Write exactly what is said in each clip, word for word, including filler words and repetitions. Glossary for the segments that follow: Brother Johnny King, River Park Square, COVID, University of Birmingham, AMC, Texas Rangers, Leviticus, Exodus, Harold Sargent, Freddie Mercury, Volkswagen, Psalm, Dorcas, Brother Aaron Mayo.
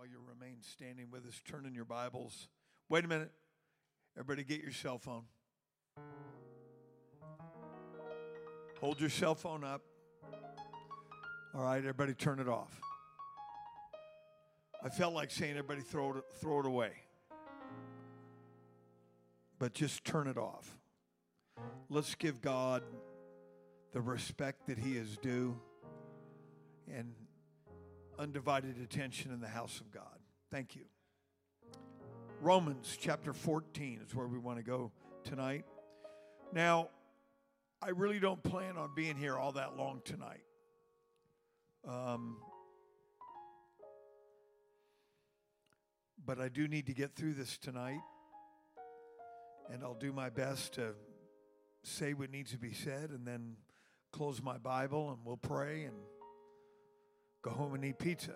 while you remain standing with us, turn in your Bibles. Wait a minute. Everybody get your cell phone. Hold your cell phone up. All right, everybody turn it off. I felt like saying everybody throw it, throw it away. But just turn it off. Let's give God the respect that he is due and undivided attention in the house of God. Thank you. Romans chapter fourteen is where we want to go tonight. Now, I really don't plan on being here all that long tonight. Um, but I do need to get through this tonight, and I'll do my best to say what needs to be said and then close my Bible, and we'll pray and go home and eat pizza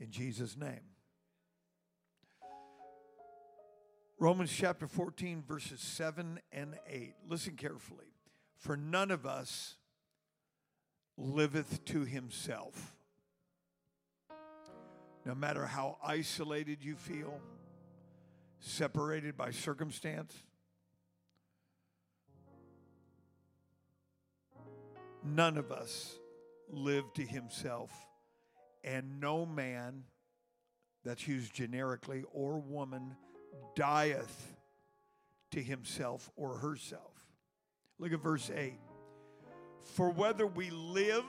in Jesus' name. Romans chapter fourteen, verses seven and eight. Listen carefully. For none of us liveth to himself. No matter how isolated you feel, separated by circumstance, none of us live to himself, and no man, that's used generically, or woman, dieth to himself or herself. Look at verse eight. For whether we live,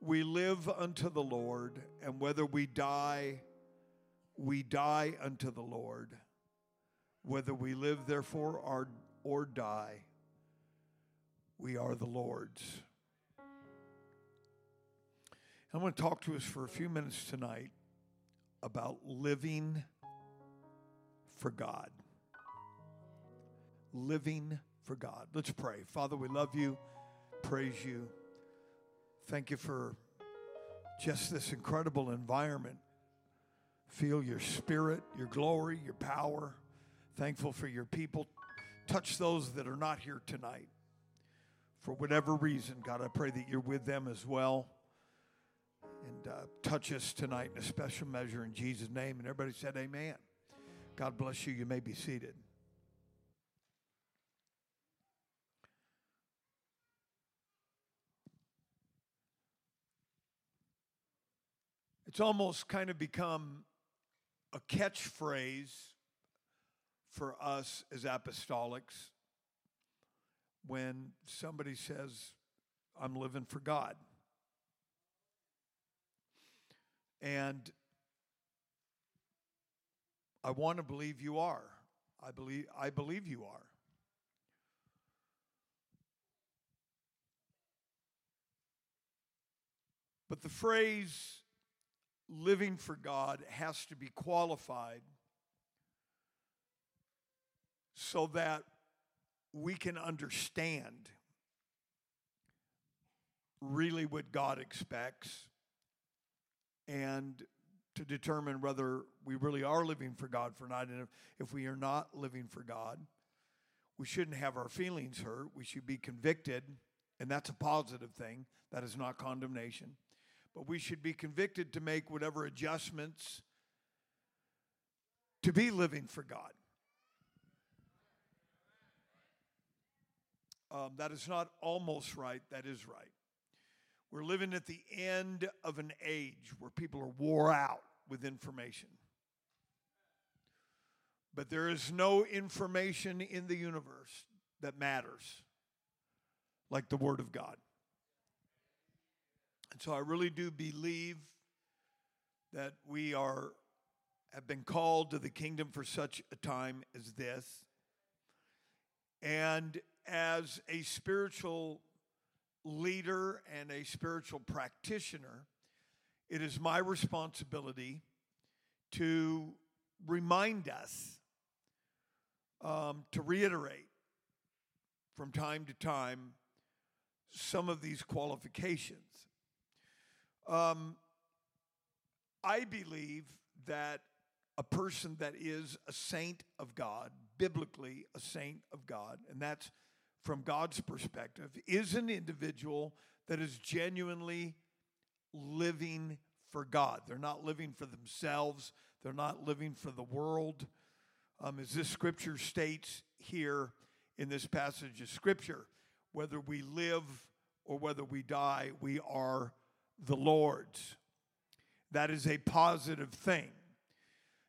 we live unto the Lord, and whether we die, we die unto the Lord. Whether we live, therefore, or, or die, we are the Lord's. I'm going to talk to us for a few minutes tonight about living for God. Living for God. Let's pray. Father, we love you, praise you. Thank you for just this incredible environment. Feel your spirit, your glory, your power. Thankful for your people. Touch those that are not here tonight. For whatever reason, God, I pray that you're with them as well. And uh, touch us tonight in a special measure in Jesus' name. And everybody said amen. God bless you. You may be seated. It's almost kind of become a catchphrase for us as apostolics when somebody says, I'm living for God. And I want to believe you are. I believe I believe you are. But the phrase living for God has to be qualified so that we can understand really what God expects, and to determine whether we really are living for God for not. And if, if we are not living for God, we shouldn't have our feelings hurt. We should be convicted, and that's a positive thing. That is not condemnation. But we should be convicted to make whatever adjustments to be living for God. Um, that is not almost right. That is right. We're living at the end of an age where people are wore out with information. But there is no information in the universe that matters like the Word of God. And so I really do believe that we are have been called to the kingdom for such a time as this. And as a spiritual leader and a spiritual practitioner, it is my responsibility to remind us, um, to reiterate from time to time some of these qualifications. Um, I believe that a person that is a saint of God, biblically a saint of God, and that's from God's perspective, is an individual that is genuinely living for God. They're not living for themselves. They're not living for the world. Um, as this scripture states here in this passage of scripture, whether we live or whether we die, we are the Lord's. That is a positive thing.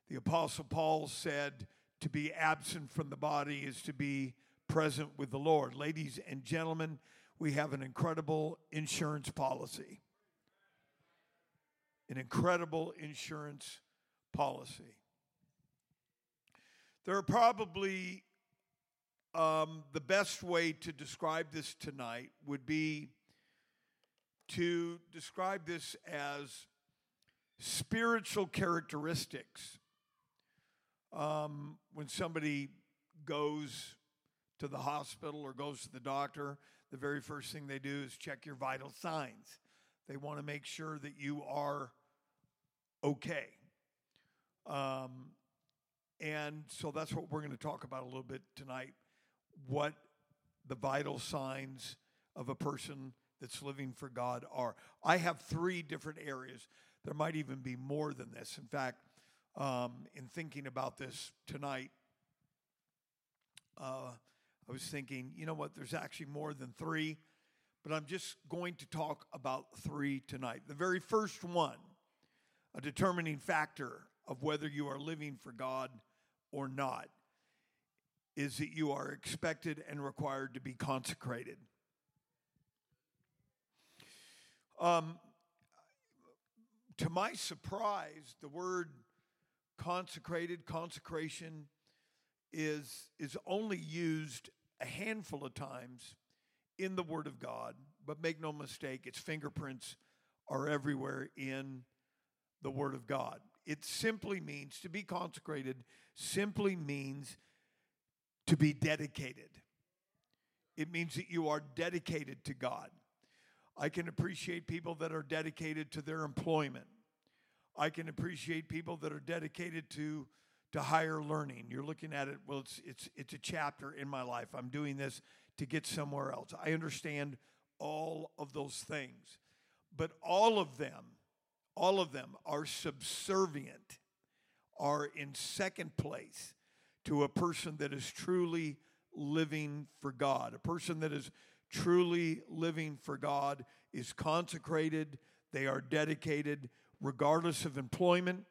The Apostle Paul said to be absent from the body is to be present with the Lord. Ladies and gentlemen, we have an incredible insurance policy. An incredible insurance policy. There are probably, um, the best way to describe this tonight would be to describe this as spiritual characteristics. Um, when somebody goes to the hospital or goes to the doctor, the very first thing they do is check your vital signs. They want to make sure that you are okay. Um, and so that's what we're going to talk about a little bit tonight, what the vital signs of a person that's living for God are. I have three different areas. There might even be more than this. In fact, um, in thinking about this tonight, uh, I was thinking, you know what, there's actually more than three, but I'm just going to talk about three tonight. The very first one, a determining factor of whether you are living for God or not, is that you are expected and required to be consecrated. Um, to my surprise, the word consecrated, consecration, is, is only used a handful of times in the Word of God, but make no mistake, its fingerprints are everywhere in the Word of God. It simply means, to be consecrated, simply means to be dedicated. It means that you are dedicated to God. I can appreciate people that are dedicated to their employment. I can appreciate people that are dedicated to to higher learning. You're looking at it, well, it's it's it's a chapter in my life. I'm doing this to get somewhere else. I understand all of those things. But all of them, all of them are subservient, are in second place to a person that is truly living for God. A person that is truly living for God is consecrated. They are dedicated regardless of employment,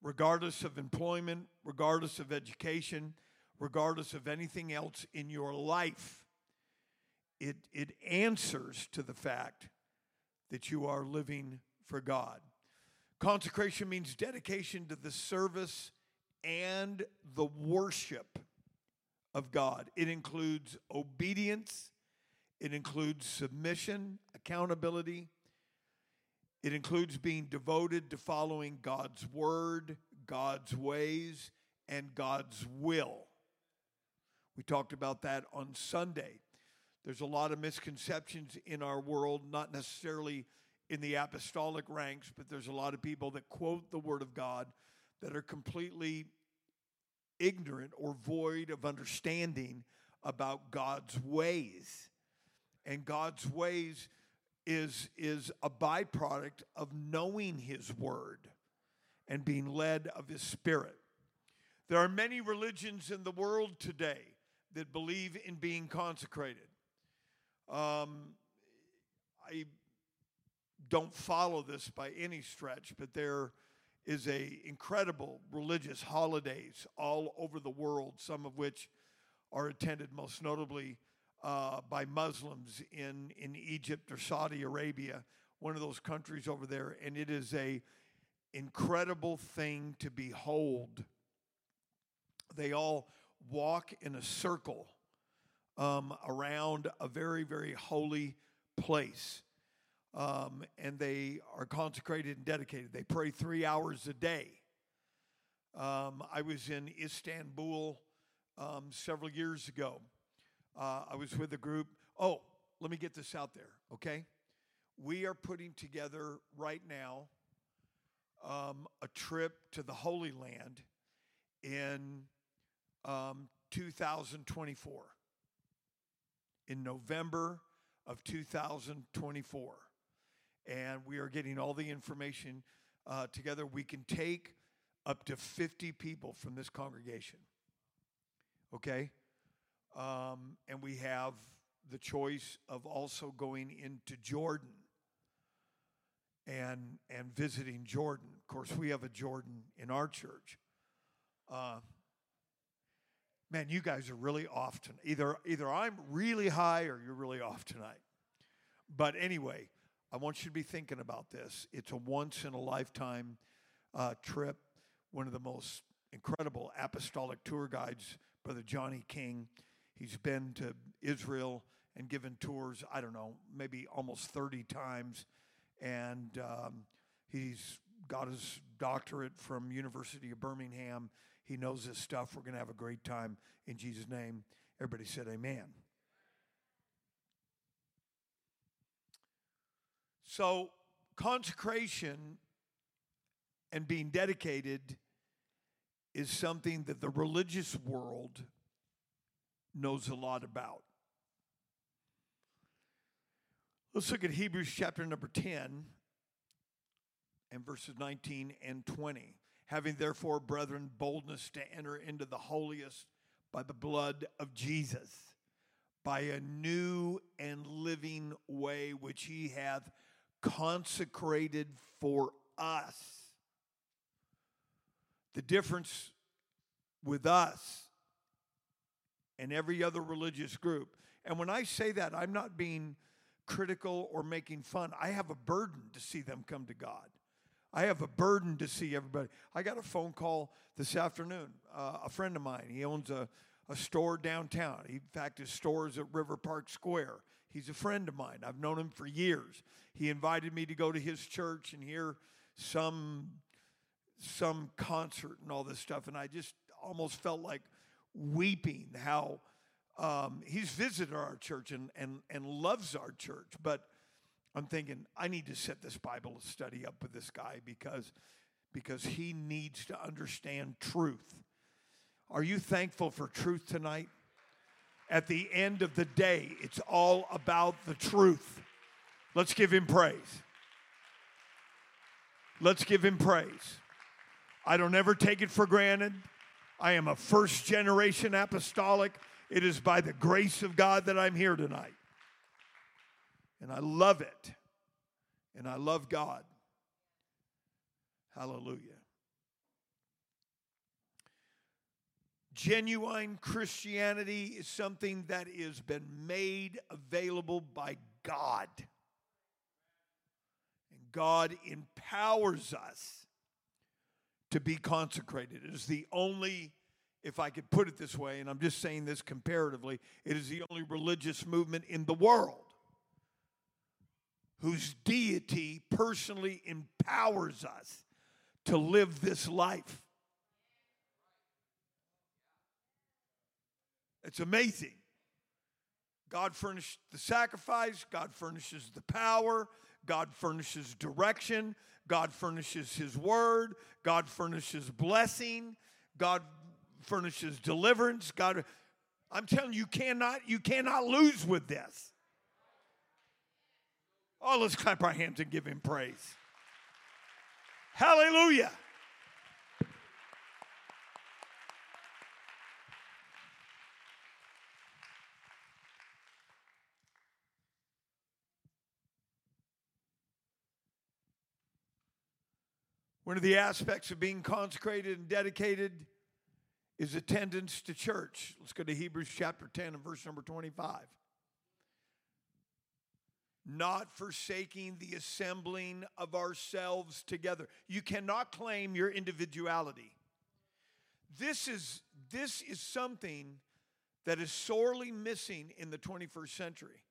regardless of employment, regardless of education, regardless of anything else in your life. It, it answers to the fact that you are living for God. Consecration means dedication to the service and the worship of God. It includes obedience. It includes submission, accountability. It includes being devoted to following God's word, God's ways, and God's will. We talked about that on Sunday. There's a lot of misconceptions in our world, not necessarily in the apostolic ranks, but there's a lot of people that quote the Word of God that are completely ignorant or void of understanding about God's ways. And God's ways is is a byproduct of knowing his word and being led of his spirit. There are many religions in the world today that believe in being consecrated. Um, I don't follow this by any stretch, but there is a incredible religious holidays all over the world, some of which are attended most notably Uh, by Muslims in, in Egypt or Saudi Arabia, one of those countries over there, and it is a incredible thing to behold. They all walk in a circle um, around a very, very holy place, um, and they are consecrated and dedicated. They pray three hours a day. Um, I was in Istanbul um, several years ago. Uh, I was with a group. Oh, let me get this out there, okay? We are putting together right now um, a trip to the Holy Land in um, two thousand twenty-four. in November of two thousand twenty-four. And we are getting all the information uh, together. We can take up to fifty people from this congregation, okay? Um, and we have the choice of also going into Jordan and and visiting Jordan. Of course, we have a Jordan in our church. Uh, man, you guys are really off tonight. Either, either I'm really high or you're really off tonight. But anyway, I want you to be thinking about this. It's a once-in-a-lifetime uh, trip. One of the most incredible apostolic tour guides, Brother Johnny King. He's been to Israel and given tours, I don't know, maybe almost thirty times. And um, he's got his doctorate from University of Birmingham. He knows this stuff. We're going to have a great time in Jesus' name. Everybody said amen. So consecration and being dedicated is something that the religious world knows a lot about. Let's look at Hebrews chapter number ten and verses nineteen and twenty. Having therefore, brethren, boldness to enter into the holiest by the blood of Jesus, by a new and living way which he hath consecrated for us. The difference with us and every other religious group, and when I say that, I'm not being critical or making fun. I have a burden to see them come to God. I have a burden to see everybody. I got a phone call this afternoon. Uh, a friend of mine, he owns a, a store downtown. He, in fact, his store is at River Park Square. He's a friend of mine. I've known him for years. He invited me to go to his church and hear some, some concert and all this stuff. And I just almost felt like weeping how um, he's visited our church and, and, and loves our church. But I'm thinking, I need to set this Bible study up with this guy because, because he needs to understand truth. Are you thankful for truth tonight? At the end of the day, it's all about the truth. Let's give him praise. Let's give him praise. I don't ever take it for granted. I am a first-generation apostolic. It is by the grace of God that I'm here tonight. And I love it. And I love God. Hallelujah. Genuine Christianity is something that has been made available by God. And God empowers us to be consecrated. It is the only, if I could put it this way, and I'm just saying this comparatively, it is the only religious movement in the world whose deity personally empowers us to live this life. It's amazing. God furnished the sacrifice. God furnishes the power. God furnishes direction. God furnishes his word. God furnishes blessing. God furnishes deliverance. God, I'm telling you, you cannot, you cannot lose with this. Oh, let's clap our hands and give him praise. Hallelujah. One of the aspects of being consecrated and dedicated is attendance to church. Let's go to Hebrews chapter ten and verse number twenty-five. Not forsaking the assembling of ourselves together. You cannot claim your individuality. This is, this is something that is sorely missing in the twenty-first century.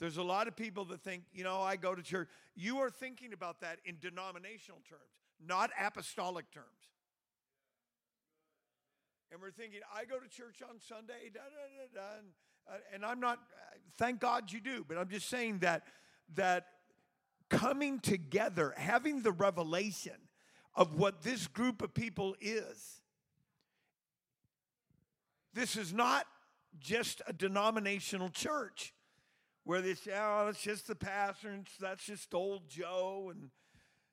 There's a lot of people that think, you know, I go to church. You are thinking about that in denominational terms, not apostolic terms. And we're thinking, I go to church on Sunday, da, da, da, da, and, uh, and I'm not, uh, thank God you do, but I'm just saying that, that coming together, having the revelation of what this group of people is, this is not just a denominational church. where they say, oh, that's just the pastor, and that's just old Joe, and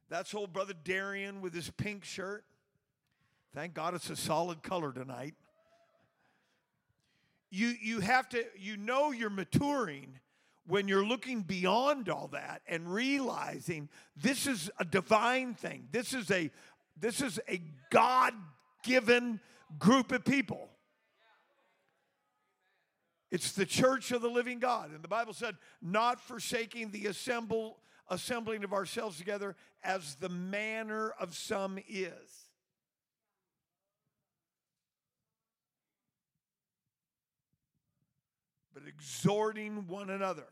that's old Brother Darian with his pink shirt. Thank God it's a solid color tonight. You, you have to, you know you're maturing when you're looking beyond all that and realizing this is a divine thing. This is a, this is a God-given group of people. It's the church of the living God. And the Bible said, not forsaking the assemble, assembling of ourselves together as the manner of some is. But exhorting one another,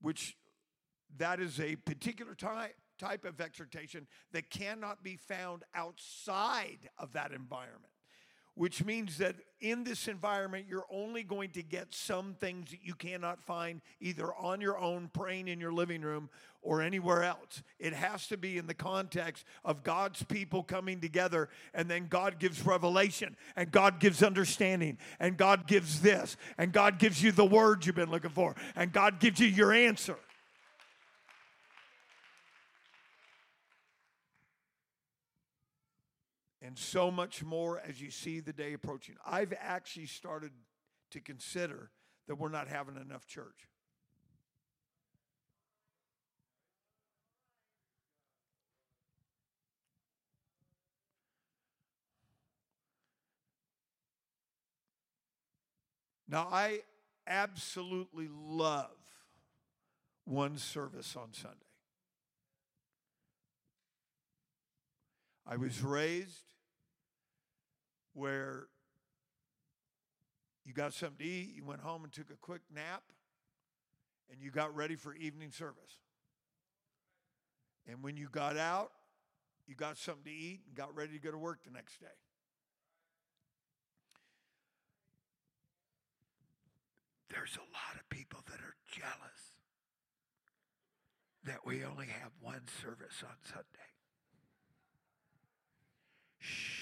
which that is a particular type, type of exhortation that cannot be found outside of that environment. Which means that in this environment, you're only going to get some things that you cannot find either on your own, praying in your living room, or anywhere else. It has to be in the context of God's people coming together, and then God gives revelation, and God gives understanding, and God gives this, and God gives you the word you've been looking for, and God gives you your answer. And so much more as you see the day approaching. I've actually started to consider that we're not having enough church. Now, I absolutely love one service on Sunday. I was raised where you got something to eat, you went home and took a quick nap, and you got ready for evening service. And when you got out, you got something to eat and got ready to go to work the next day. There's a lot of people that are jealous that we only have one service on Sunday. Shh.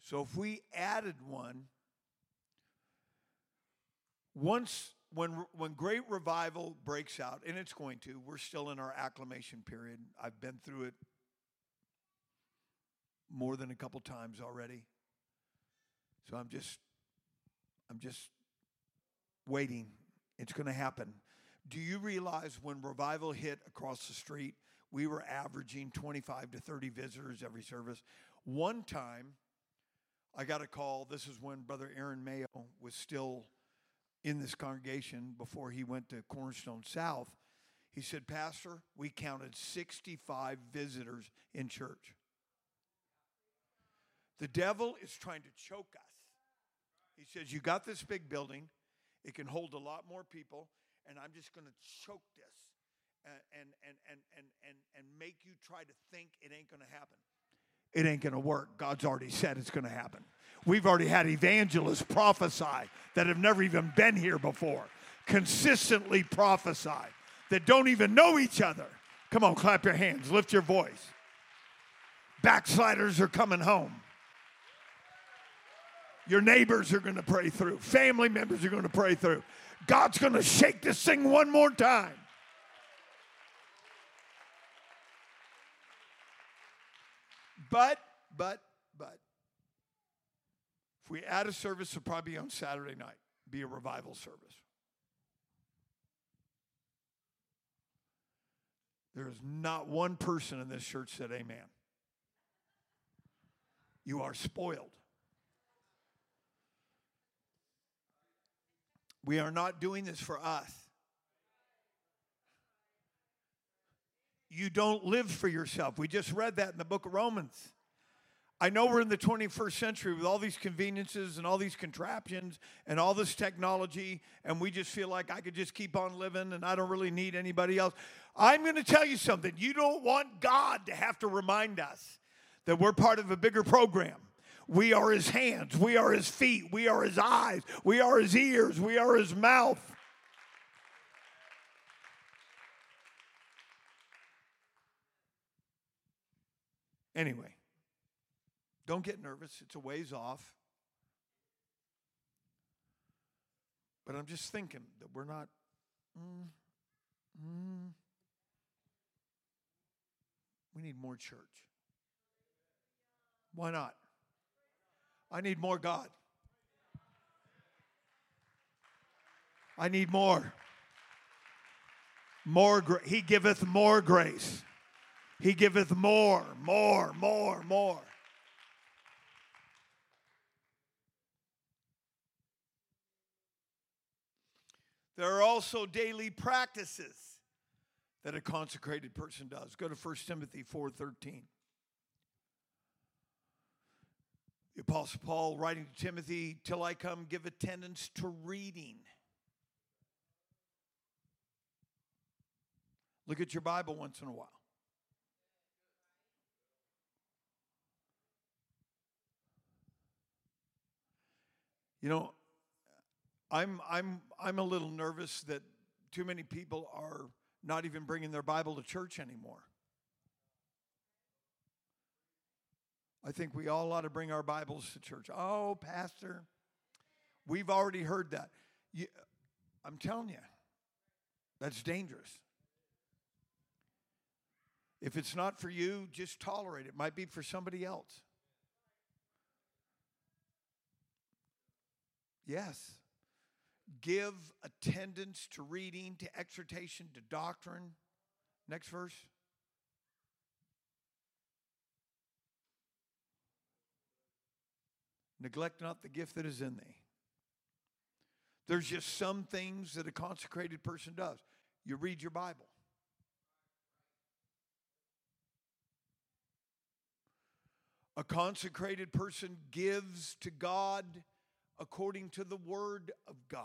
So if we added one, once when when great revival breaks out, and it's going to, we're still in our acclimation period. I've been through it more than a couple times already. So I'm just I'm just waiting. It's going to happen. Do you realize when revival hit across the street, we were averaging twenty-five to thirty visitors every service? One time, I got a call. This is when Brother Aaron Mayo was still in this congregation before he went to Cornerstone South. He said, Pastor, we counted sixty-five visitors in church. The devil is trying to choke us. He says, you got this big building. It can hold a lot more people. And I'm just going to choke this and, and, and, and, and, and make you try to think it ain't going to happen. It ain't going to work. God's already said it's going to happen. We've already had evangelists prophesy that have never even been here before. Consistently prophesy that don't even know each other. Come on, clap your hands. Lift your voice. Backsliders are coming home. Your neighbors are going to pray through. Family members are going to pray through. God's going to shake this thing one more time. But, but, but, if we add a service, it'll probably be on Saturday night, be a revival service. There is not one person in this church that said, amen. You are spoiled. We are not doing this for us. You don't live for yourself. We just read that in the book of Romans. I know we're in the twenty-first century with all these conveniences and all these contraptions and all this technology, and we just feel like I could just keep on living and I don't really need anybody else. I'm going to tell you something. You don't want God to have to remind us that we're part of a bigger program. We are his hands. We are his feet. We are his eyes. We are his ears. We are his mouth. Anyway, Don't get nervous. It's a ways off. But I'm just thinking that we're not, mm, mm, we need more church. Why not? I need more God. I need more. More gra- He giveth more grace. He giveth more, more, more, more. There are also daily practices that a consecrated person does. Go to First Timothy four thirteen. The Apostle Paul writing to Timothy, till I come, give attendance to reading. Look at your Bible once in a while. You know, I'm I'm I'm a little nervous that too many people are not even bringing their Bible to church anymore. I think we all ought to bring our Bibles to church. Oh, Pastor, we've already heard that. You, I'm telling you, that's dangerous. If it's not for you, just tolerate it. It might be for somebody else. Yes. Give attendance to reading, to exhortation, to doctrine. Next verse. Neglect not the gift that is in thee. There's just some things that a consecrated person does. You read your Bible. A consecrated person gives to God according to the word of God.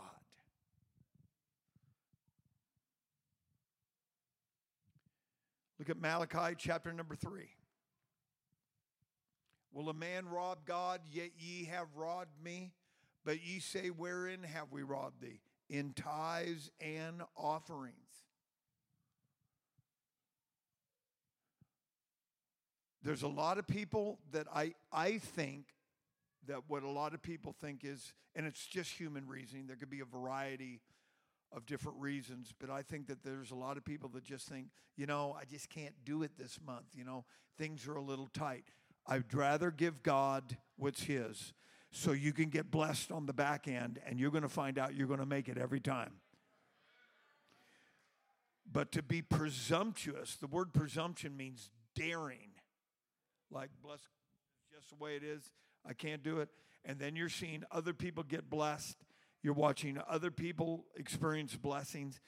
Look at Malachi chapter number three. Will a man rob God? Yet ye have robbed me. But ye say, wherein have we robbed thee? In tithes and offerings. There's a lot of people that I, I think that what a lot of people think is, and it's just human reasoning. There could be a variety of different reasons, but I think that there's a lot of people that just think, you know, I just can't do it this month. You know, things are a little tight. I'd rather give God what's his so you can get blessed on the back end, and you're going to find out you're going to make it every time. But to be presumptuous, the word presumption means daring. Like, bless, just the way it is. I can't do it. And then you're seeing other people get blessed. You're watching other people experience blessings.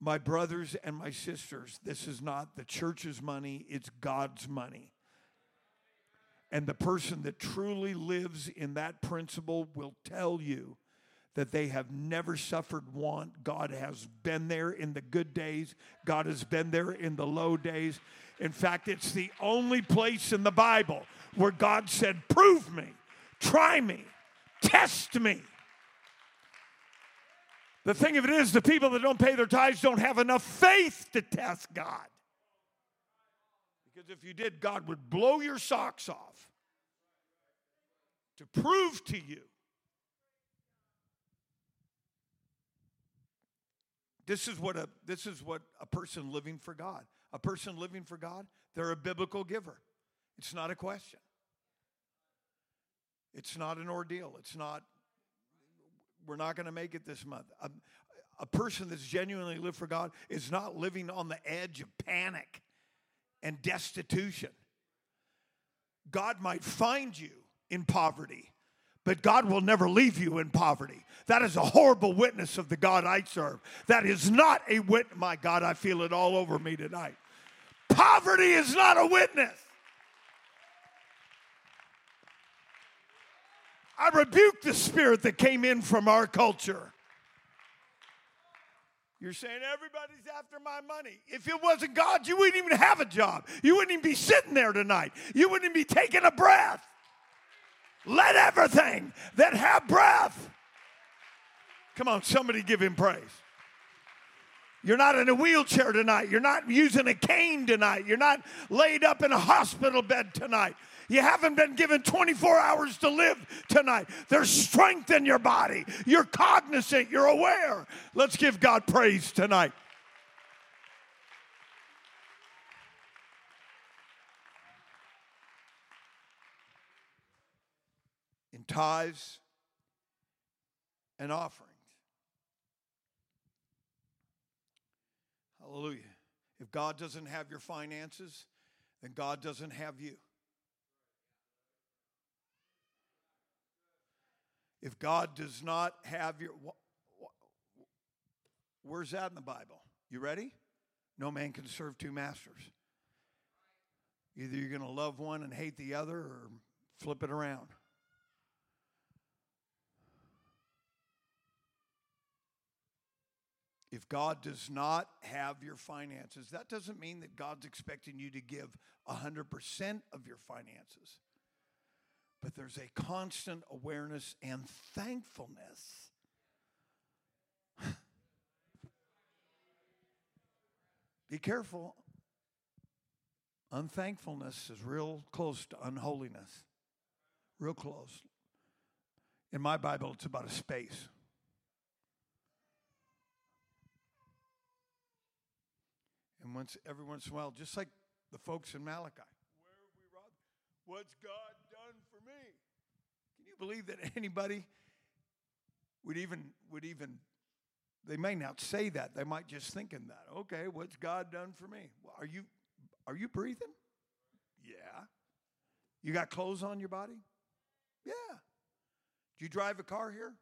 My brothers and my sisters, this is not the church's money. It's God's money. And the person that truly lives in that principle will tell you that they have never suffered want. God has been there in the good days. God has been there in the low days. In fact, it's the only place in the Bible where God said, prove me, try me, test me. The thing of it is, the people that don't pay their tithes don't have enough faith to test God. Because if you did, God would blow your socks off to prove to you. This is what a this is what a person living for God. A person living for God, they're a biblical giver. It's not a question. It's not an ordeal. It's not, we're not going to make it this month. A, a person that's genuinely lived for God is not living on the edge of panic and destitution. God might find you in poverty, but God will never leave you in poverty. That is a horrible witness of the God I serve. That is not a witness. My God, I feel it all over me tonight. Poverty is not a witness. I rebuke the spirit that came in from our culture. You're saying everybody's after my money. If it wasn't God, you wouldn't even have a job. You wouldn't even be sitting there tonight. You wouldn't even be taking a breath. Let everything that have breath. Come on, somebody give him praise. You're not in a wheelchair tonight. You're not using a cane tonight. You're not laid up in a hospital bed tonight. You haven't been given twenty-four hours to live tonight. There's strength in your body. You're cognizant. You're aware. Let's give God praise tonight. In tithes and offerings. Hallelujah. If God doesn't have your finances, then God doesn't have you. If God does not have your... Where's that in the Bible? You ready? No man can serve two masters. Either you're going to love one and hate the other, or flip it around. If God does not have your finances, that doesn't mean that God's expecting you to give one hundred percent of your finances. But there's a constant awareness and thankfulness. Be careful. Unthankfulness is real close to unholiness. Real close. In my Bible, it's about a space. And once, every once in a while, just like the folks in Malachi, where are we robbed? What's God done for me? Can you believe that anybody would even, would even, they may not say that. They might just think in that. Okay, what's God done for me? Well, are you, are you breathing? Yeah. You got clothes on your body? Yeah. Do you drive a car here?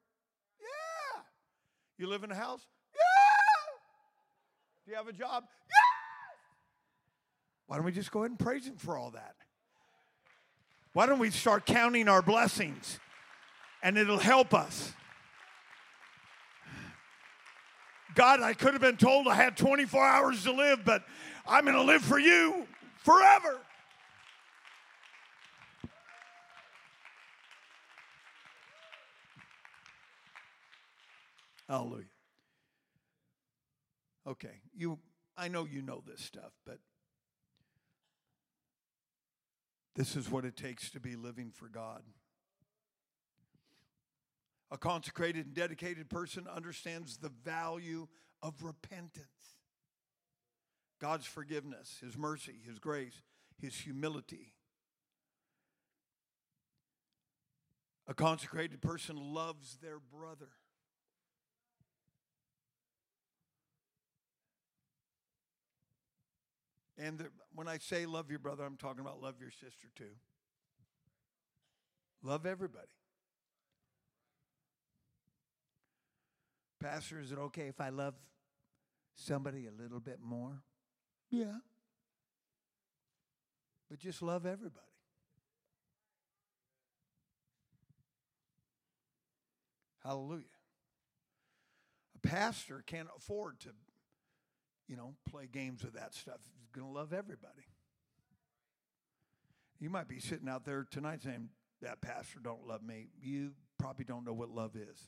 Yeah. You live in a house? Yeah. Do you have a job? Yeah. Why don't we just go ahead and praise him for all that? Why don't we start counting our blessings, and it'll help us. God, I could have been told I had twenty-four hours to live, but I'm going to live for you forever. Hallelujah. Okay, you. I know you know this stuff, but this is what it takes to be living for God. A consecrated and dedicated person understands the value of repentance. God's forgiveness, his mercy, his grace, his humility. A consecrated person loves their brother. And the, when I say love your brother, I'm talking about love your sister too. Love everybody. Pastor, is it okay if I love somebody a little bit more? Yeah. But just love everybody. Hallelujah. A pastor can't afford to, you know, play games with that stuff. He's going to love everybody. You might be sitting out there tonight saying, that pastor don't love me. You probably don't know what love is.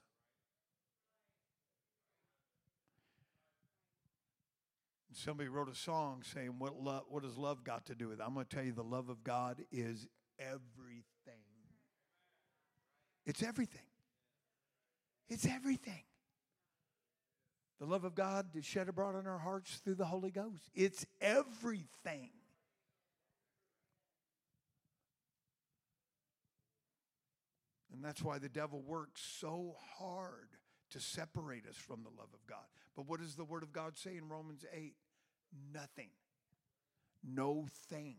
Somebody wrote a song saying, what, lo- what does love got to do with it? I'm going to tell you, the love of God is everything. It's everything. It's everything. The love of God is shed abroad in our hearts through the Holy Ghost. It's everything. And that's why the devil works so hard to separate us from the love of God. But what does the Word of God say in Romans eight? Nothing. No thing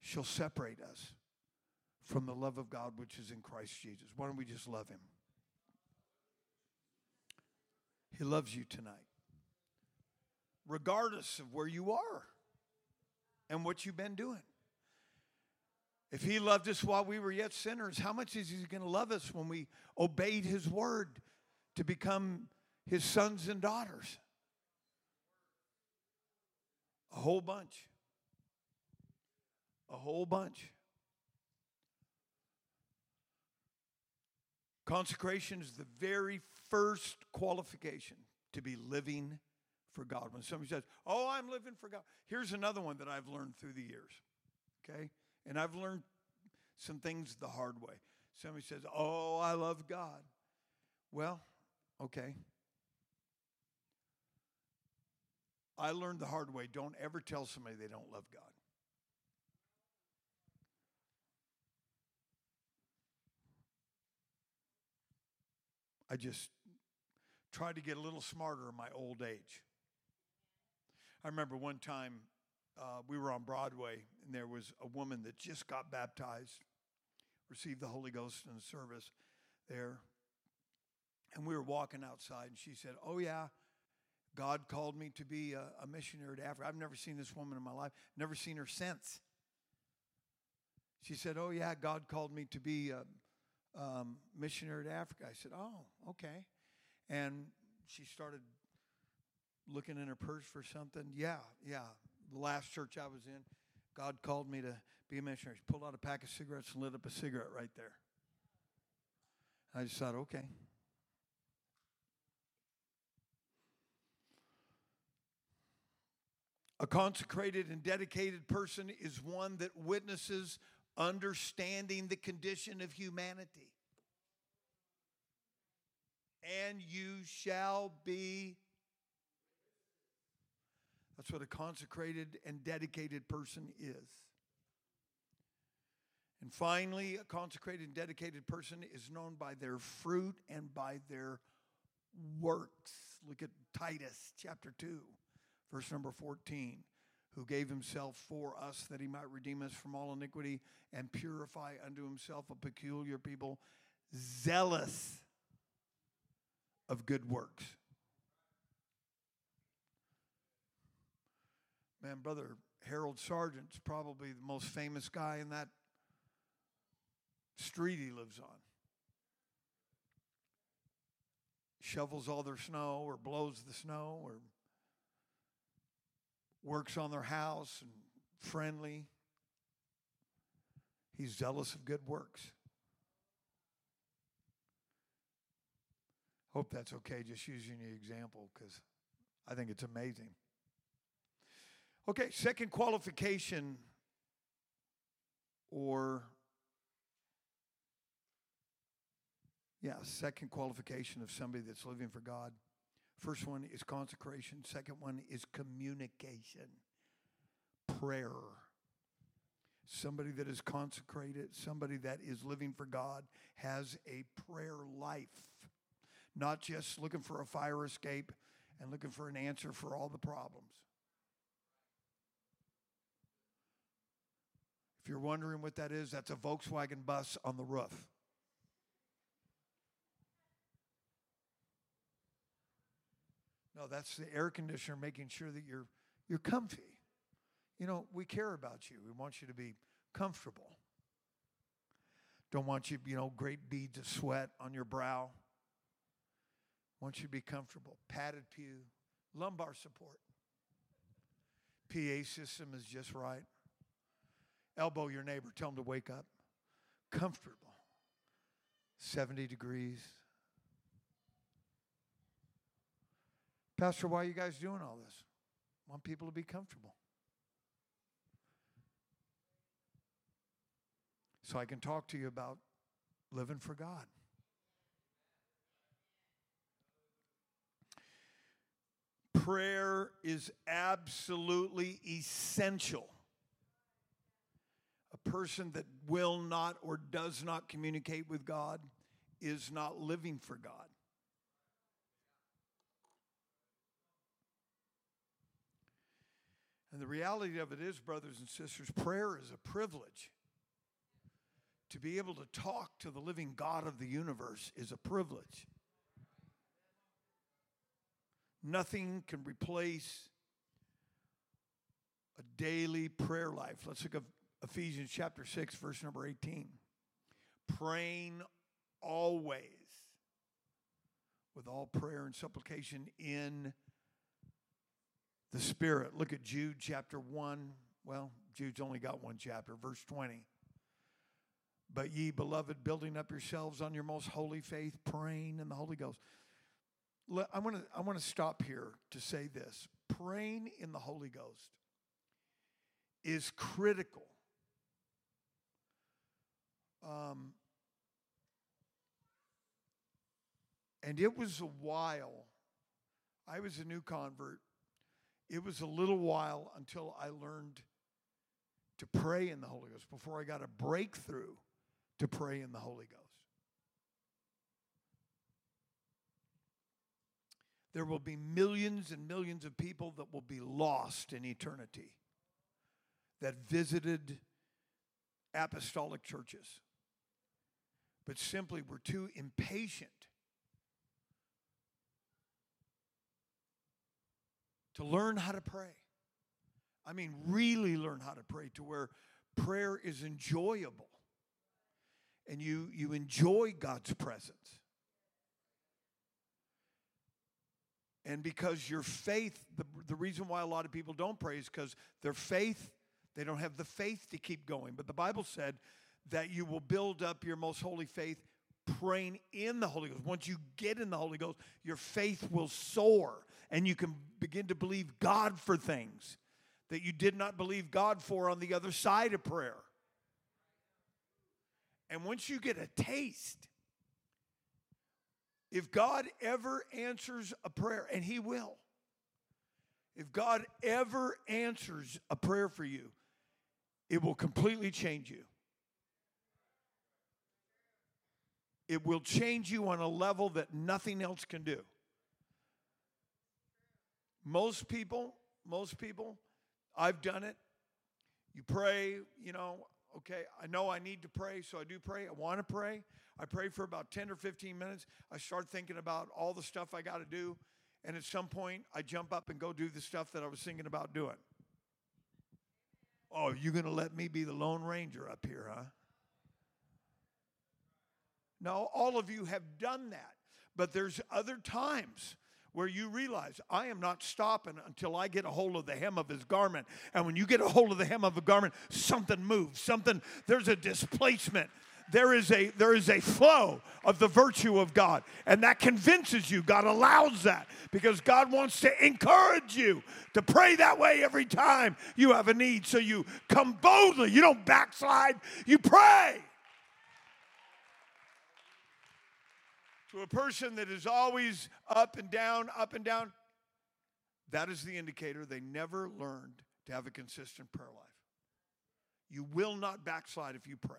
shall separate us from the love of God which is in Christ Jesus. Why don't we just love him? He loves you tonight, regardless of where you are and what you've been doing. If he loved us while we were yet sinners, how much is he going to love us when we obeyed his word to become his sons and daughters? A whole bunch. A whole bunch. Consecration is the very first qualification to be living for God. When somebody says, oh, I'm living for God. Here's another one that I've learned through the years. Okay? And I've learned some things the hard way. Somebody says, oh, I love God. Well, okay. I learned the hard way. Don't ever tell somebody they don't love God. I just tried to get a little smarter in my old age. I remember one time uh, we were on Broadway, and there was a woman that just got baptized, received the Holy Ghost in the service there. And we were walking outside, and she said, oh, yeah, God called me to be a, a missionary to Africa. I've never seen this woman in my life, never seen her since. She said, oh, yeah, God called me to be a um, missionary to Africa. I said, oh, okay. And she started looking in her purse for something. Yeah, yeah. The last church I was in, God called me to be a missionary. She pulled out a pack of cigarettes and lit up a cigarette right there. I just thought, okay. A consecrated and dedicated person is one that witnesses understanding the condition of humanity. And you shall be. That's what a consecrated and dedicated person is. And finally, a consecrated and dedicated person is known by their fruit and by their works. Look at Titus chapter two, verse number fourteen. Who gave himself for us that he might redeem us from all iniquity and purify unto himself a peculiar people, zealous of good works. Man, Brother Harold Sargent's probably the most famous guy in that street he lives on. Shovels all their snow or blows the snow or works on their house and friendly. He's zealous of good works. Hope that's okay, just using the example because I think it's amazing. Okay, second qualification or, yeah, second qualification of somebody that's living for God. First one is consecration. Second one is communication, prayer. Somebody that is consecrated, somebody that is living for God has a prayer life, not just looking for a fire escape and looking for an answer for all the problems. If you're wondering what that is, that's a Volkswagen bus on the roof. No, that's the air conditioner making sure that you're you're comfy. You know, we care about you. We want you to be comfortable. Don't want you, you know, great beads of sweat on your brow. Want you to be comfortable. Padded pew, lumbar support. P A system is just right. Elbow your neighbor. Tell them to wake up. Comfortable. seventy degrees. Pastor, why are you guys doing all this? I want people to be comfortable. So I can talk to you about living for God. Prayer is absolutely essential. A person that will not or does not communicate with God is not living for God. And the reality of it is, brothers and sisters, prayer is a privilege. To be able to talk to the living God of the universe is a privilege. Nothing can replace a daily prayer life. Let's look at Ephesians chapter six, verse number eighteen. Praying always with all prayer and supplication in the Spirit. Look at Jude chapter one. Well, Jude's only got one chapter, verse twenty. But ye, beloved, building up yourselves on your most holy faith, praying in the Holy Ghost. I want to I want to stop here to say this. Praying in the Holy Ghost is critical Um, and it was a while. I was a new convert. It was a little while until I learned to pray in the Holy Ghost, before I got a breakthrough to pray in the Holy Ghost. There will be millions and millions of people that will be lost in eternity that visited apostolic churches, but simply were too impatient to learn how to pray. I mean, really learn how to pray to where prayer is enjoyable and you, you enjoy God's presence. And because your faith, the, the reason why a lot of people don't pray is because their faith, they don't have the faith to keep going. But the Bible said that you will build up your most holy faith praying in the Holy Ghost. Once you get in the Holy Ghost, your faith will soar and you can begin to believe God for things that you did not believe God for on the other side of prayer. And once you get a taste, if God ever answers a prayer, and He will, if God ever answers a prayer for you, it will completely change you. It will change you on a level that nothing else can do. Most people, most people, I've done it. You pray, you know, okay, I know I need to pray, so I do pray. I want to pray. I pray for about ten or fifteen minutes. I start thinking about all the stuff I got to do, and at some point, I jump up and go do the stuff that I was thinking about doing. Oh, you're going to let me be the Lone Ranger up here, huh? No, all of you have done that, but there's other times where you realize, I am not stopping until I get a hold of the hem of His garment. And when you get a hold of the hem of a garment, something moves, something, there's a displacement. There is a, there is a flow of the virtue of God. And that convinces you. God allows that because God wants to encourage you to pray that way every time you have a need. So you come boldly. You don't backslide. You pray. To a person that is always up and down, up and down, that is the indicator they never learned to have a consistent prayer life. You will not backslide if you pray.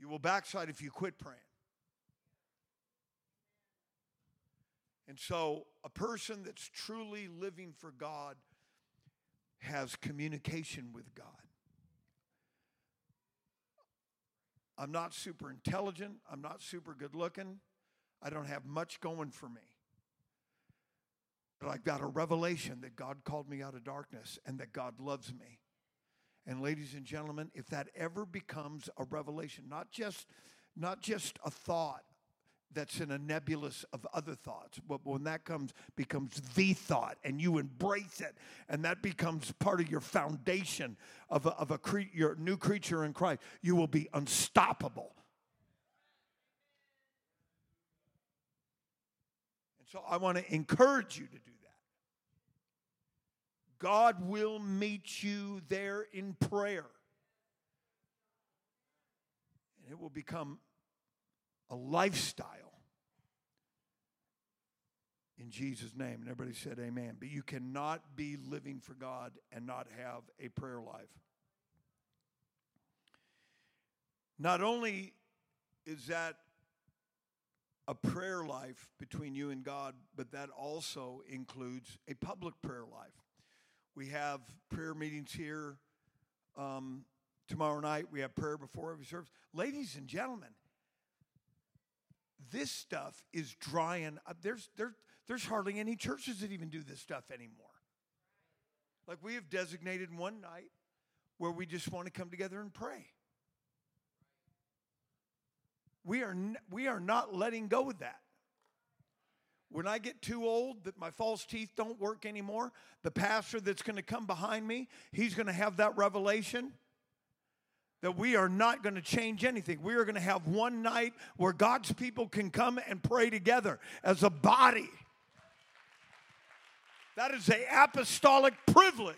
You will backslide if you quit praying. And so a person that's truly living for God has communication with God. I'm not super intelligent. I'm not super good looking. I don't have much going for me. But I got a revelation that God called me out of darkness and that God loves me. And ladies and gentlemen, if that ever becomes a revelation, not just, not just a thought that's in a nebulous of other thoughts, but when that comes becomes the thought and you embrace it and that becomes part of your foundation of a, of a cre- your new creature in Christ, you will be unstoppable. And so I want to encourage you to do that. God will meet you there in prayer. And it will become a lifestyle in Jesus' name. And everybody said amen. But you cannot be living for God and not have a prayer life. Not only is that a prayer life between you and God, but that also includes a public prayer life. We have prayer meetings here um, tomorrow night. We have prayer before every service. Ladies and gentlemen, this stuff is drying up. There's, there, there's hardly any churches that even do this stuff anymore. Like we have designated one night where we just want to come together and pray. We are, n- we are not letting go of that. When I get too old, that my false teeth don't work anymore, the pastor that's going to come behind me, he's going to have that revelation that we are not going to change anything. We are going to have one night where God's people can come and pray together as a body. That is an apostolic privilege.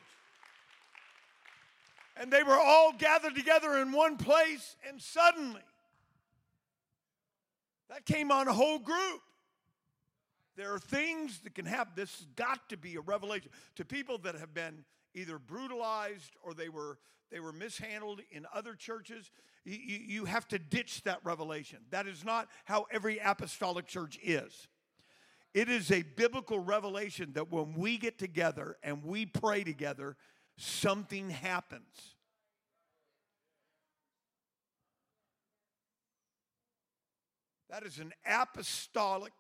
And they were all gathered together in one place, and suddenly, that came on a whole group. There are things that can happen. This has got to be a revelation to people that have been either brutalized or they were, they were mishandled in other churches. You, you have to ditch that revelation. That is not how every apostolic church is. It is a biblical revelation that when we get together and we pray together, something happens. That is an apostolic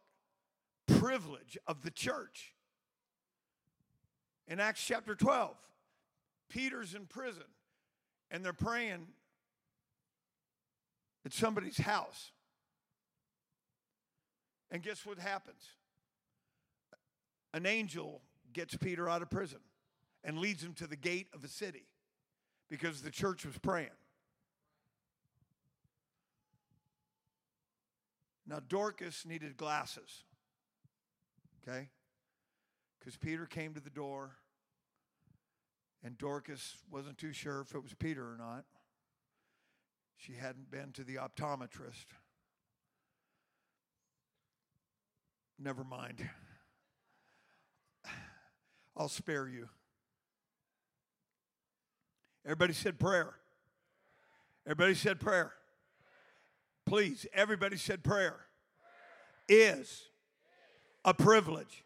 privilege of the church. In Acts chapter twelve, Peter's in prison, and they're praying at somebody's house. And guess what happens? An angel gets Peter out of prison and leads him to the gate of the city because the church was praying. Now, Dorcas needed glasses, okay? Because Peter came to the door, and Dorcas wasn't too sure if it was Peter or not. She hadn't been to the optometrist. Never mind. I'll spare you. Everybody said prayer. Everybody said prayer. Please, everybody said prayer. Prayer is a privilege.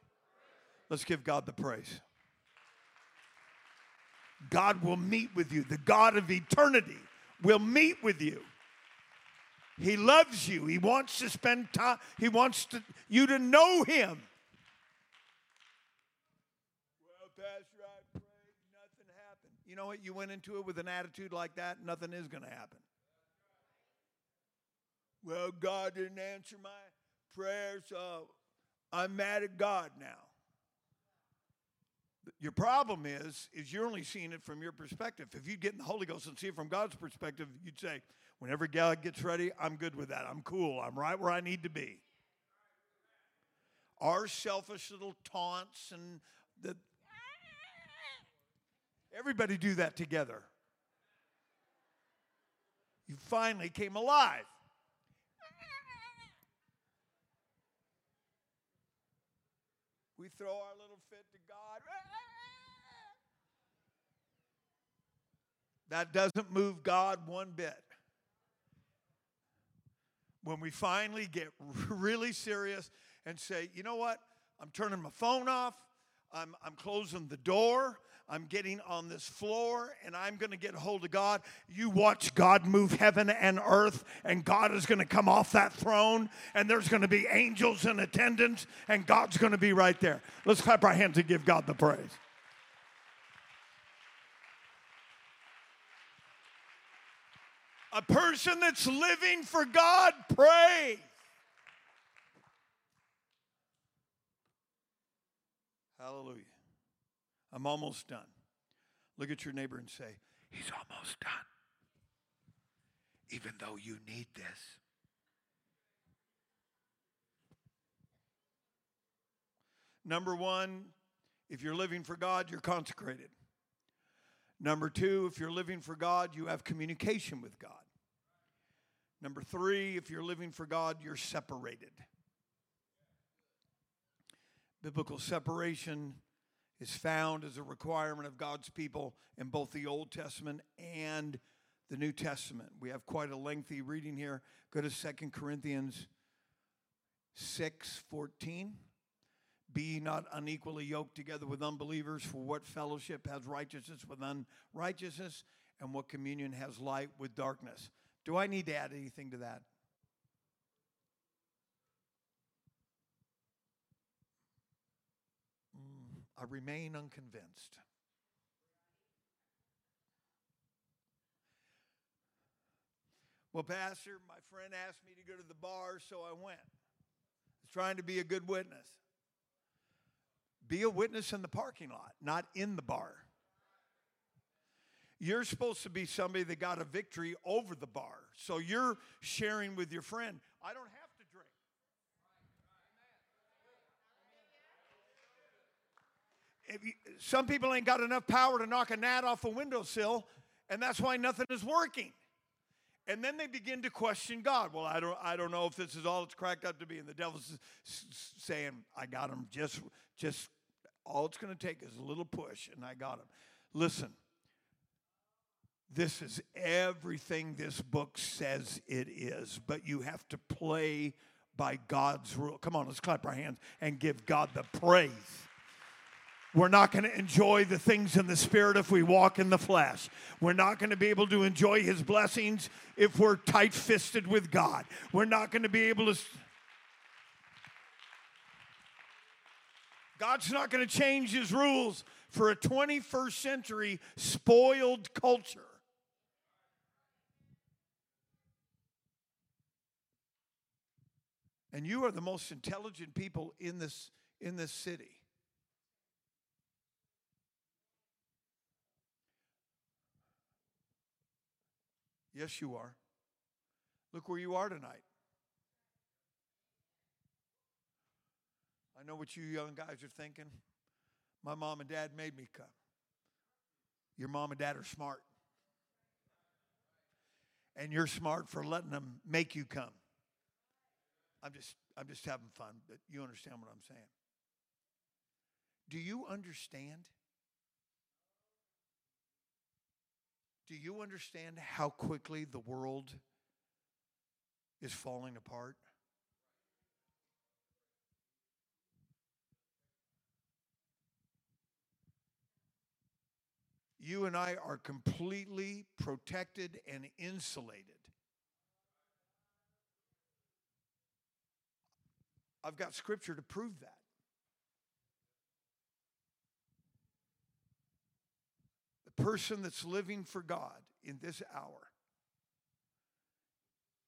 Let's give God the praise. God will meet with you. The God of eternity will meet with you. He loves you. He wants to spend time. He wants to, you to know him. Well, Pastor, I prayed. Nothing happened. You know what? You went into it with an attitude like that. Nothing is going to happen. Well, God didn't answer my prayers, so I'm mad at God now. Your problem is, is you're only seeing it from your perspective. If you get in the Holy Ghost and see it from God's perspective, you'd say, whenever God gets ready, I'm good with that. I'm cool. I'm right where I need to be. Our selfish little taunts and the... Everybody do that together. You finally came alive. We throw our little fit to God. That doesn't move God one bit. When we finally get really serious and say, you know what? I'm turning my phone off. I'm, I'm closing the door. I'm getting on this floor, and I'm going to get a hold of God. You watch God move heaven and earth, and God is going to come off that throne, and there's going to be angels in attendance, and God's going to be right there. Let's clap our hands and give God the praise. A person that's living for God, prays. Hallelujah. I'm almost done. Look at your neighbor and say, he's almost done. Even though you need this. Number one, if you're living for God, you're consecrated. Number two, if you're living for God, you have communication with God. Number three, if you're living for God, you're separated. Biblical separation is found as a requirement of God's people in both the Old Testament and the New Testament. We have quite a lengthy reading here. Go to Second Corinthians six fourteen. Be ye not unequally yoked together with unbelievers, for what fellowship has righteousness with unrighteousness, and what communion has light with darkness? Do I need to add anything to that? I remain unconvinced. Well, Pastor, my friend asked me to go to the bar, so I went. I was trying to be a good witness. Be a witness in the parking lot, not in the bar. You're supposed to be somebody that got a victory over the bar. So you're sharing with your friend. I don't have to drink. If you, some people ain't got enough power to knock a gnat off a windowsill, And that's why nothing is working. And then they begin to question God. Well, I don't, I don't know if this is all it's cracked up to be. And the devil's saying, I got him. Just, just all it's going to take is a little push, and I got him. Listen, this is everything this book says it is, but you have to play by God's rule. Come on, let's clap our hands and give God the praise. We're not going to enjoy the things in the Spirit if we walk in the flesh. We're not going to be able to enjoy His blessings if we're tight-fisted with God. We're not going to be able to... God's not going to change His rules for a twenty-first century spoiled culture. And you are the most intelligent people in this, in this city. Yes, you are. Look where you are tonight. I know what you young guys are thinking. My mom and dad made me come. Your mom and dad are smart. And you're smart for letting them make you come. I'm just, I'm just having fun, but you understand what I'm saying. Do you understand? Do you understand how quickly the world is falling apart? You and I are completely protected and insulated. I've got scripture to prove that. Person that's living for God in this hour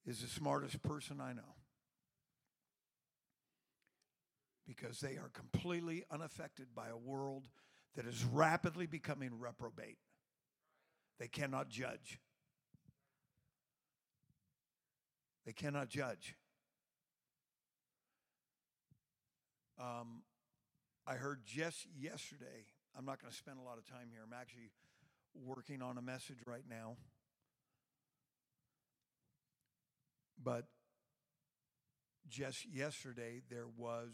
is the smartest person I know, because they are completely unaffected by a world that is rapidly becoming reprobate. They cannot judge. They cannot judge. Um, I heard just yesterday, I'm not going to spend a lot of time here. I'm actually working on a message right now. But just yesterday, there was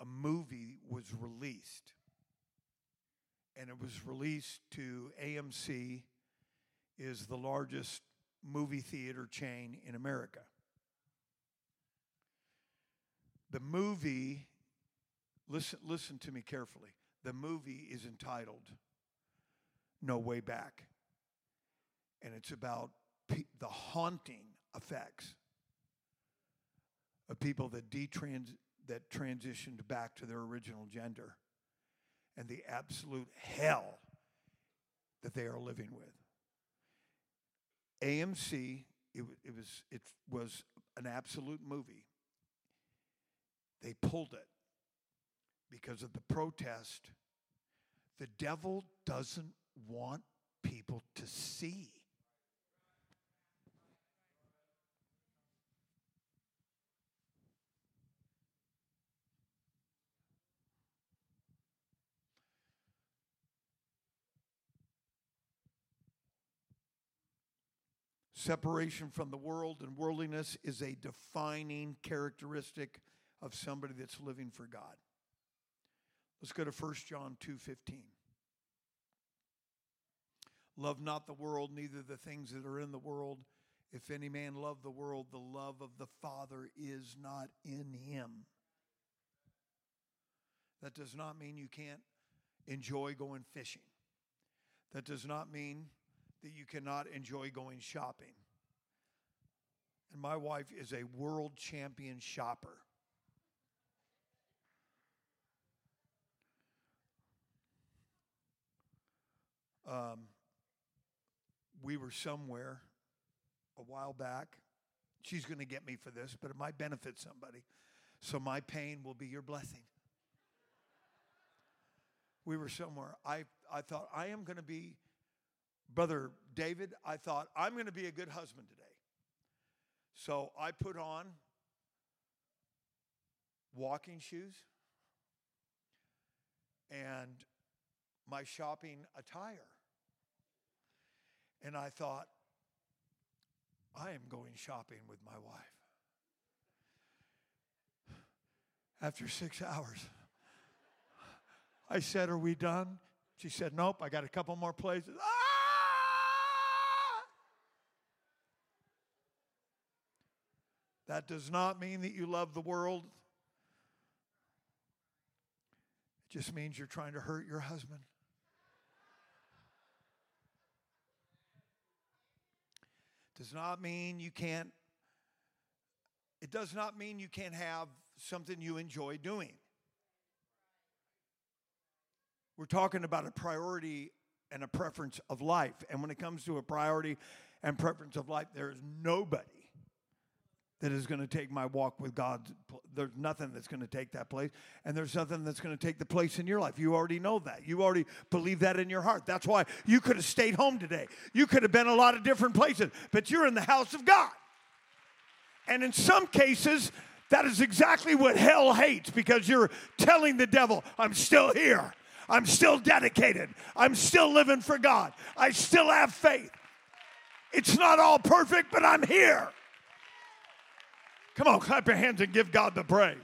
a movie was released. And it was released to A M C, is the largest movie theater chain in America. The movie, listen, listen to me carefully. The movie is entitled No Way Back, and it's about pe- the haunting effects of people that detrans that transitioned back to their original gender and the absolute hell that they are living with. A M C, it, it was it was an absolute movie. They pulled it. Because of the protest, the devil doesn't want people to see. Separation from the world and worldliness is a defining characteristic of somebody that's living for God. Let's go to First John two fifteen. Love not the world, neither the things that are in the world. If any man love the world, the love of the Father is not in him. That does not mean you can't enjoy going fishing. That does not mean that you cannot enjoy going shopping. And my wife is a world champion shopper. Um, we were somewhere a while back. She's going to get me for this, but it might benefit somebody. So my pain will be your blessing. We were somewhere. I, I thought, I am going to be, Brother David, I thought, I'm going to be a good husband today. So I put on walking shoes and my shopping attire. And I thought, I am going shopping with my wife. After six hours, I said, are we done? She said, nope, I got a couple more places. Ah! That does not mean that you love the world. It just means you're trying to hurt your husband. Does not mean you can't, it does not mean you can't have something you enjoy doing. We're talking about a priority and a preference of life. And when it comes to a priority and preference of life, there is nobody that is going to take my walk with God. There's nothing that's going to take that place. And there's nothing that's going to take the place in your life. You already know that. You already believe that in your heart. That's why you could have stayed home today. You could have been a lot of different places. But you're in the house of God. And in some cases, that is exactly what hell hates, because you're telling the devil, I'm still here. I'm still dedicated. I'm still living for God. I still have faith. It's not all perfect, but I'm here. Come on, clap your hands and give God the praise.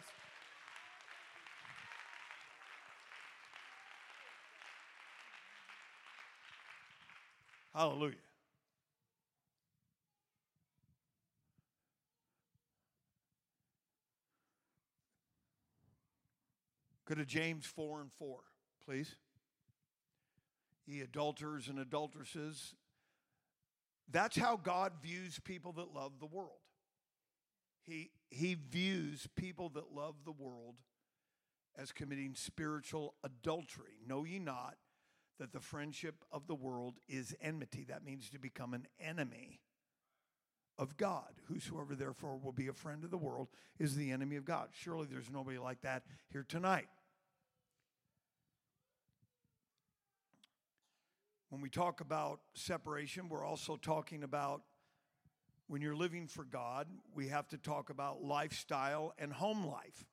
Hallelujah. Go to James four and four, please. Ye adulterers and adulteresses. That's how God views people that love the world. He, he views people that love the world as committing spiritual adultery. Know ye not that the friendship of the world is enmity. That means to become an enemy of God. Whosoever therefore will be a friend of the world is the enemy of God. Surely there's nobody like that here tonight. When we talk about separation, we're also talking about when you're living for God, we have to talk about lifestyle and home life.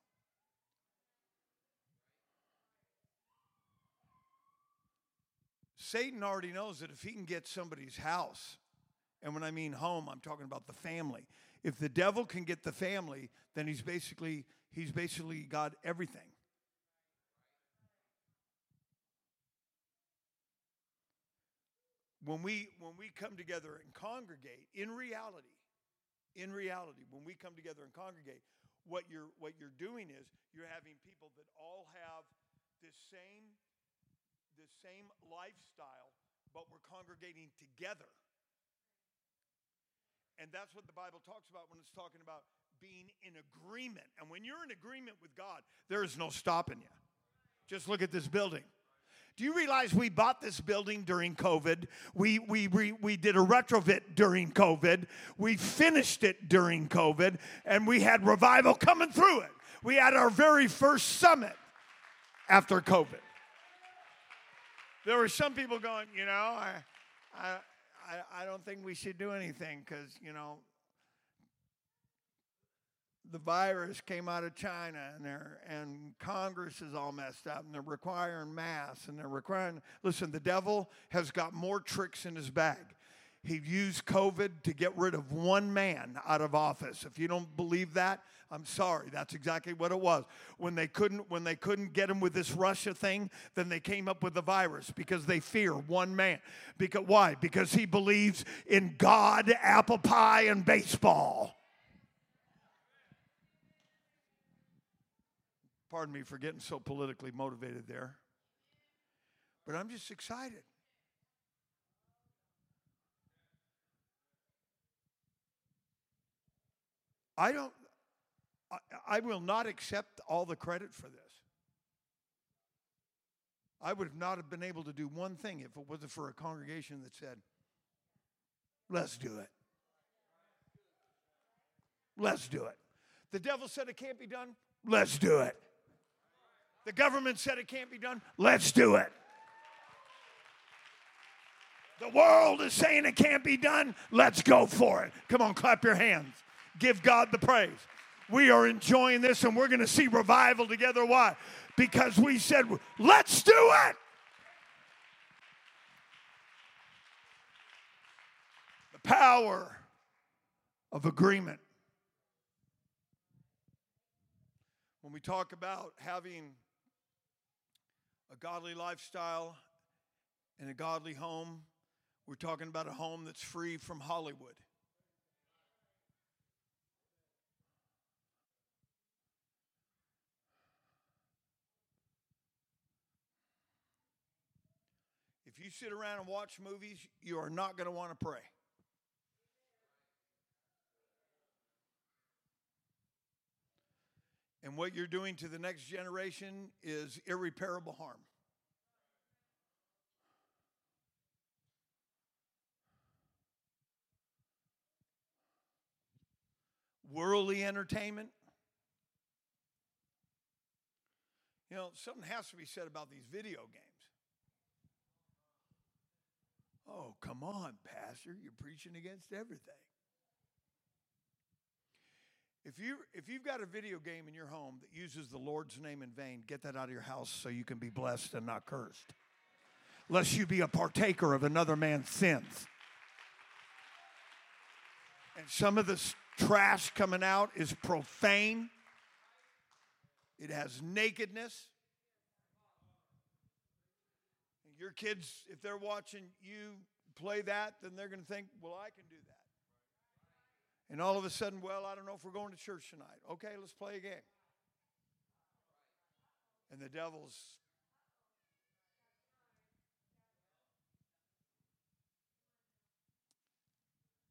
Satan already knows that if he can get somebody's house, and when I mean home, I'm talking about the family. If the devil can get the family, then he's basically, he's basically got everything. When we when we come together and congregate, in reality, in reality, when we come together and congregate, what you're what you're doing is you're having people that all have this same this same lifestyle, but we're congregating together. And that's what the Bible talks about when it's talking about being in agreement. And when you're in agreement with God, there is no stopping you. Just look at this building. Do you realize we bought this building during COVID? We, we, we, we did a retrofit during COVID. We finished it during COVID. And we had revival coming through it. We had our very first summit after COVID. There were some people going, you know, I, I, I don't think we should do anything because, you know, the virus came out of China, and they're, and Congress is all messed up, and they're requiring masks, and they're requiring... Listen, the devil has got more tricks in his bag. He used COVID to get rid of one man out of office. If you don't believe that, I'm sorry. That's exactly what it was. When they couldn't, when they couldn't get him with this Russia thing, then they came up with the virus because they fear one man. Because why? Because he believes in God, apple pie, and baseball. Pardon me for getting so politically motivated there. But I'm just excited. I don't, I, I will not accept all the credit for this. I would not have been able to do one thing if it wasn't for a congregation that said, let's do it. Let's do it. The devil said it can't be done. Let's do it. The government said it can't be done. Let's do it. The world is saying it can't be done. Let's go for it. Come on, clap your hands. Give God the praise. We are enjoying this, and we're going to see revival together. Why? Because we said, let's do it. power of agreement. When we talk about having a godly lifestyle and a godly home, we're talking about a home that's free from Hollywood. If you sit around and watch movies, you are not going to want to pray. And what you're doing to the next generation is irreparable harm. Worldly entertainment. You know, something has to be said about these video games. Oh, come on, Pastor. You're preaching against everything. If, you, if you've got a video game in your home that uses the Lord's name in vain, get that out of your house so you can be blessed and not cursed. Lest you be a partaker of another man's sins. And some of this trash coming out is profane. It has nakedness. Your kids, if they're watching you play that, then they're going to think, well, I can do that. And all of a sudden, well, I don't know if we're going to church tonight. Okay, let's play a game. And the devil's...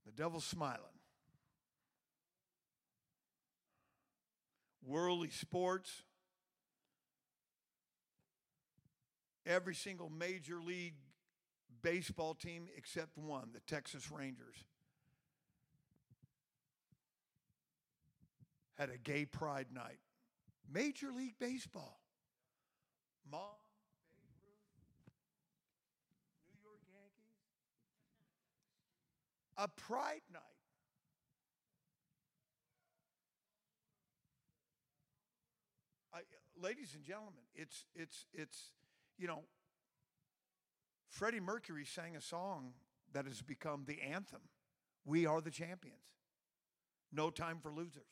The devil's smiling. Worldly sports... Every single major league baseball team except one, the Texas Rangers, had a gay pride night. Major League Baseball. Mom, Babe Ruth, New York Yankees. A pride night. I, ladies and gentlemen, it's, it's, it's, You know, Freddie Mercury sang a song that has become the anthem. We are the champions. No time for losers.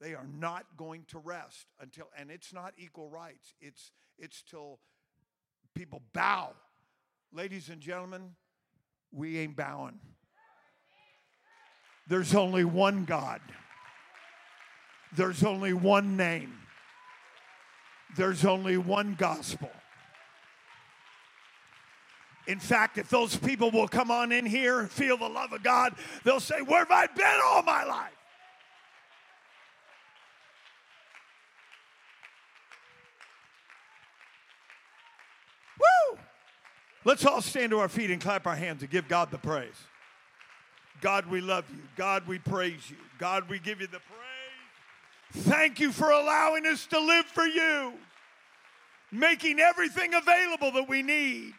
They are not going to rest until, and it's not equal rights. It's, it's till people bow. Ladies and gentlemen, we ain't bowing. There's only one God. There's only one name. There's only one gospel. In fact, if those people will come on in here and feel the love of God, they'll say, where have I been all my life? Woo! Let's all stand to our feet and clap our hands and give God the praise. God, we love you. God, we praise you. God, we give you the praise. Thank you for allowing us to live for you, making everything available that we need.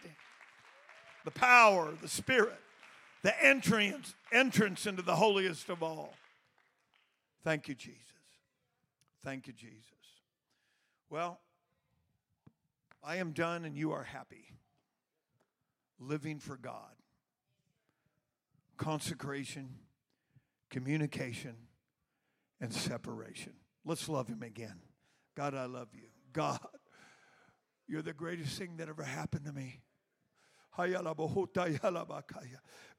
The power, the spirit, the entrance, entrance into the holiest of all. Thank you, Jesus. Thank you, Jesus. Well, I am done and you are happy. Living for God. Consecration, communication, and separation. Let's love him again. God, I love you. God, you're the greatest thing that ever happened to me.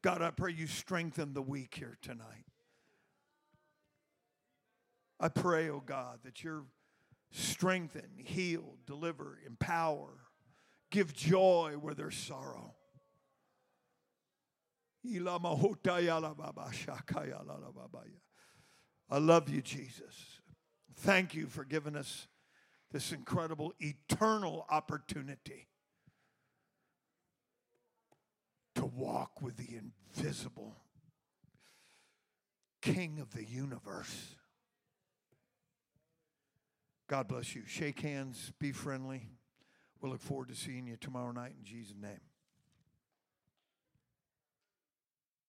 God, I pray you strengthen the weak here tonight. I pray, oh God, that you're strengthen, heal, deliver, empower, give joy where there's sorrow. I love you, Jesus. Thank you for giving us this incredible, eternal opportunity to walk with the invisible King of the universe. God bless you. Shake hands. Be friendly. We'll look forward to seeing you tomorrow night in Jesus' name.